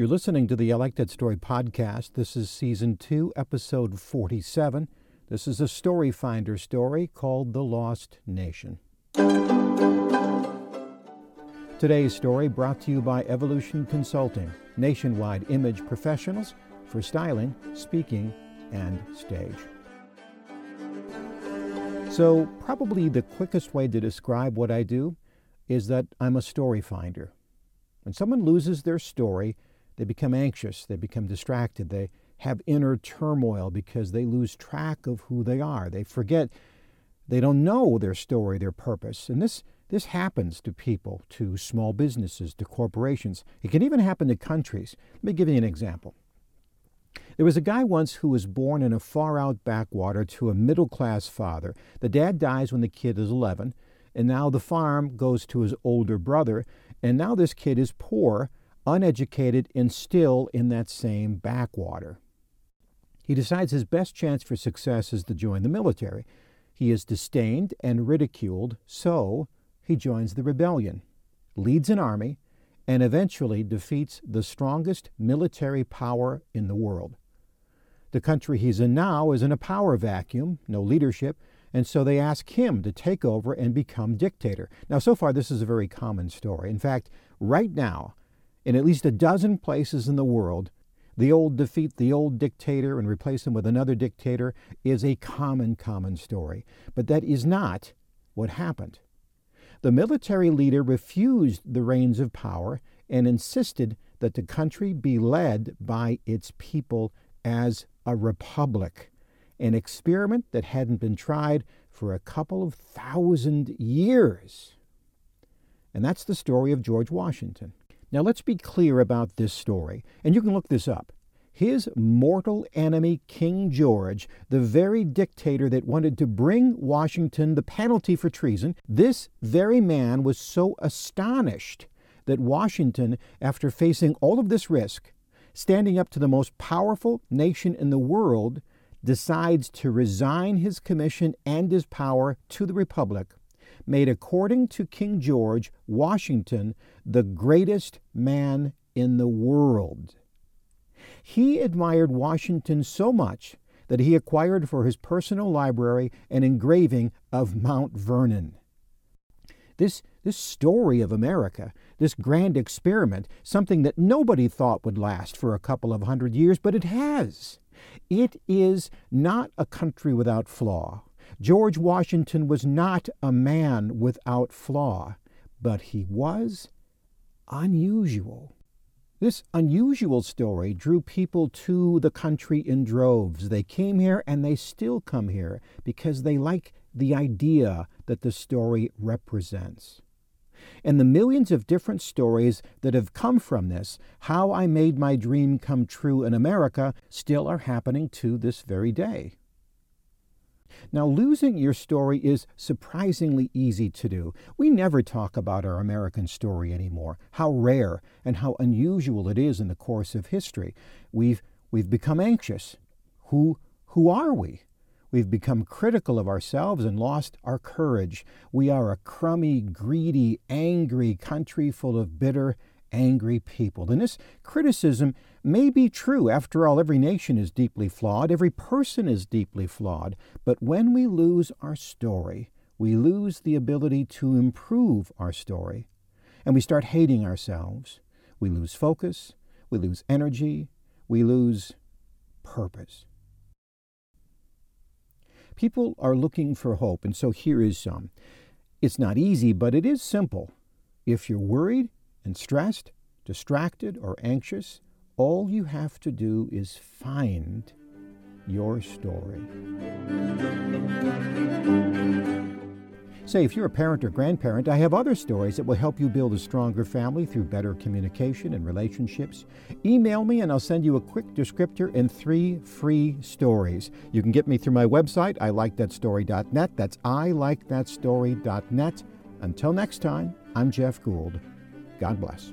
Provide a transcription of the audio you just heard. You're listening to the Elected Story podcast. This is Season 2, Episode 47. This is a story finder story called The Lost Nation. Today's story brought to you by Evolution Consulting, nationwide image professionals for styling, speaking, and stage. So probably the quickest way to describe what I do is that I'm a story finder. When someone loses their story, they become anxious, they become distracted, they have inner turmoil because they lose track of who they are. They forget, they don't know their story, their purpose. And this happens to people, to small businesses, to corporations. It can even happen to countries. Let me give you an example. There was a guy once who was born in a far-out backwater to a middle-class father. The dad dies when the kid is 11, and now the farm goes to his older brother, and now this kid is poor, uneducated, and still in that same backwater. He decides his best chance for success is to join the military. He is disdained and ridiculed, so he joins the rebellion, leads an army, and eventually defeats the strongest military power in the world. The country he's in now is in a power vacuum, no leadership, and so they ask him to take over and become dictator. Now, so far, this is a very common story. In fact, right now, in at least a dozen places in the world, the old defeat the old dictator and replace him with another dictator is a common story. But that is not what happened. The military leader refused the reins of power and insisted that the country be led by its people as a republic, an experiment that hadn't been tried for a couple of thousand years. And that's the story of George Washington. Now let's be clear about this story, and you can look this up. His mortal enemy, King George, the very dictator that wanted to bring Washington the penalty for treason, this very man was so astonished that Washington, after facing all of this risk, standing up to the most powerful nation in the world, decides to resign his commission and his power to the republic, made, according to King George, Washington the greatest man in the world. He admired Washington so much that he acquired for his personal library an engraving of Mount Vernon. This story of America, this grand experiment, something that nobody thought would last for a couple of hundred years, but it has. It is not a country without flaw. George Washington was not a man without flaw, but he was unusual. This unusual story drew people to the country in droves. They came here and they still come here because they like the idea that the story represents. And the millions of different stories that have come from this, how I made my dream come true in America, still are happening to this very day. Now, losing your story is surprisingly easy to do. We never talk about our American story anymore, how rare and how unusual it is in the course of history. We've become anxious. Who are we? We've become critical of ourselves and lost our courage. We are a crummy, greedy, angry country full of bitter, angry people. And this criticism may be true. After all, every nation is deeply flawed. Every person is deeply flawed. But when we lose our story, we lose the ability to improve our story. And we start hating ourselves. We lose focus. We lose energy. We lose purpose. People are looking for hope, and so here is some. It's not easy, but it is simple. If you're worried and stressed, distracted, or anxious, all you have to do is find your story. Say, if you're a parent or grandparent, I have other stories that will help you build a stronger family through better communication and relationships. Email me and I'll send you a quick descriptor and 3 free stories. You can get me through my website, ilikethatstory.net. That's ilikethatstory.net. Until next time, I'm Jeff Gould. God bless.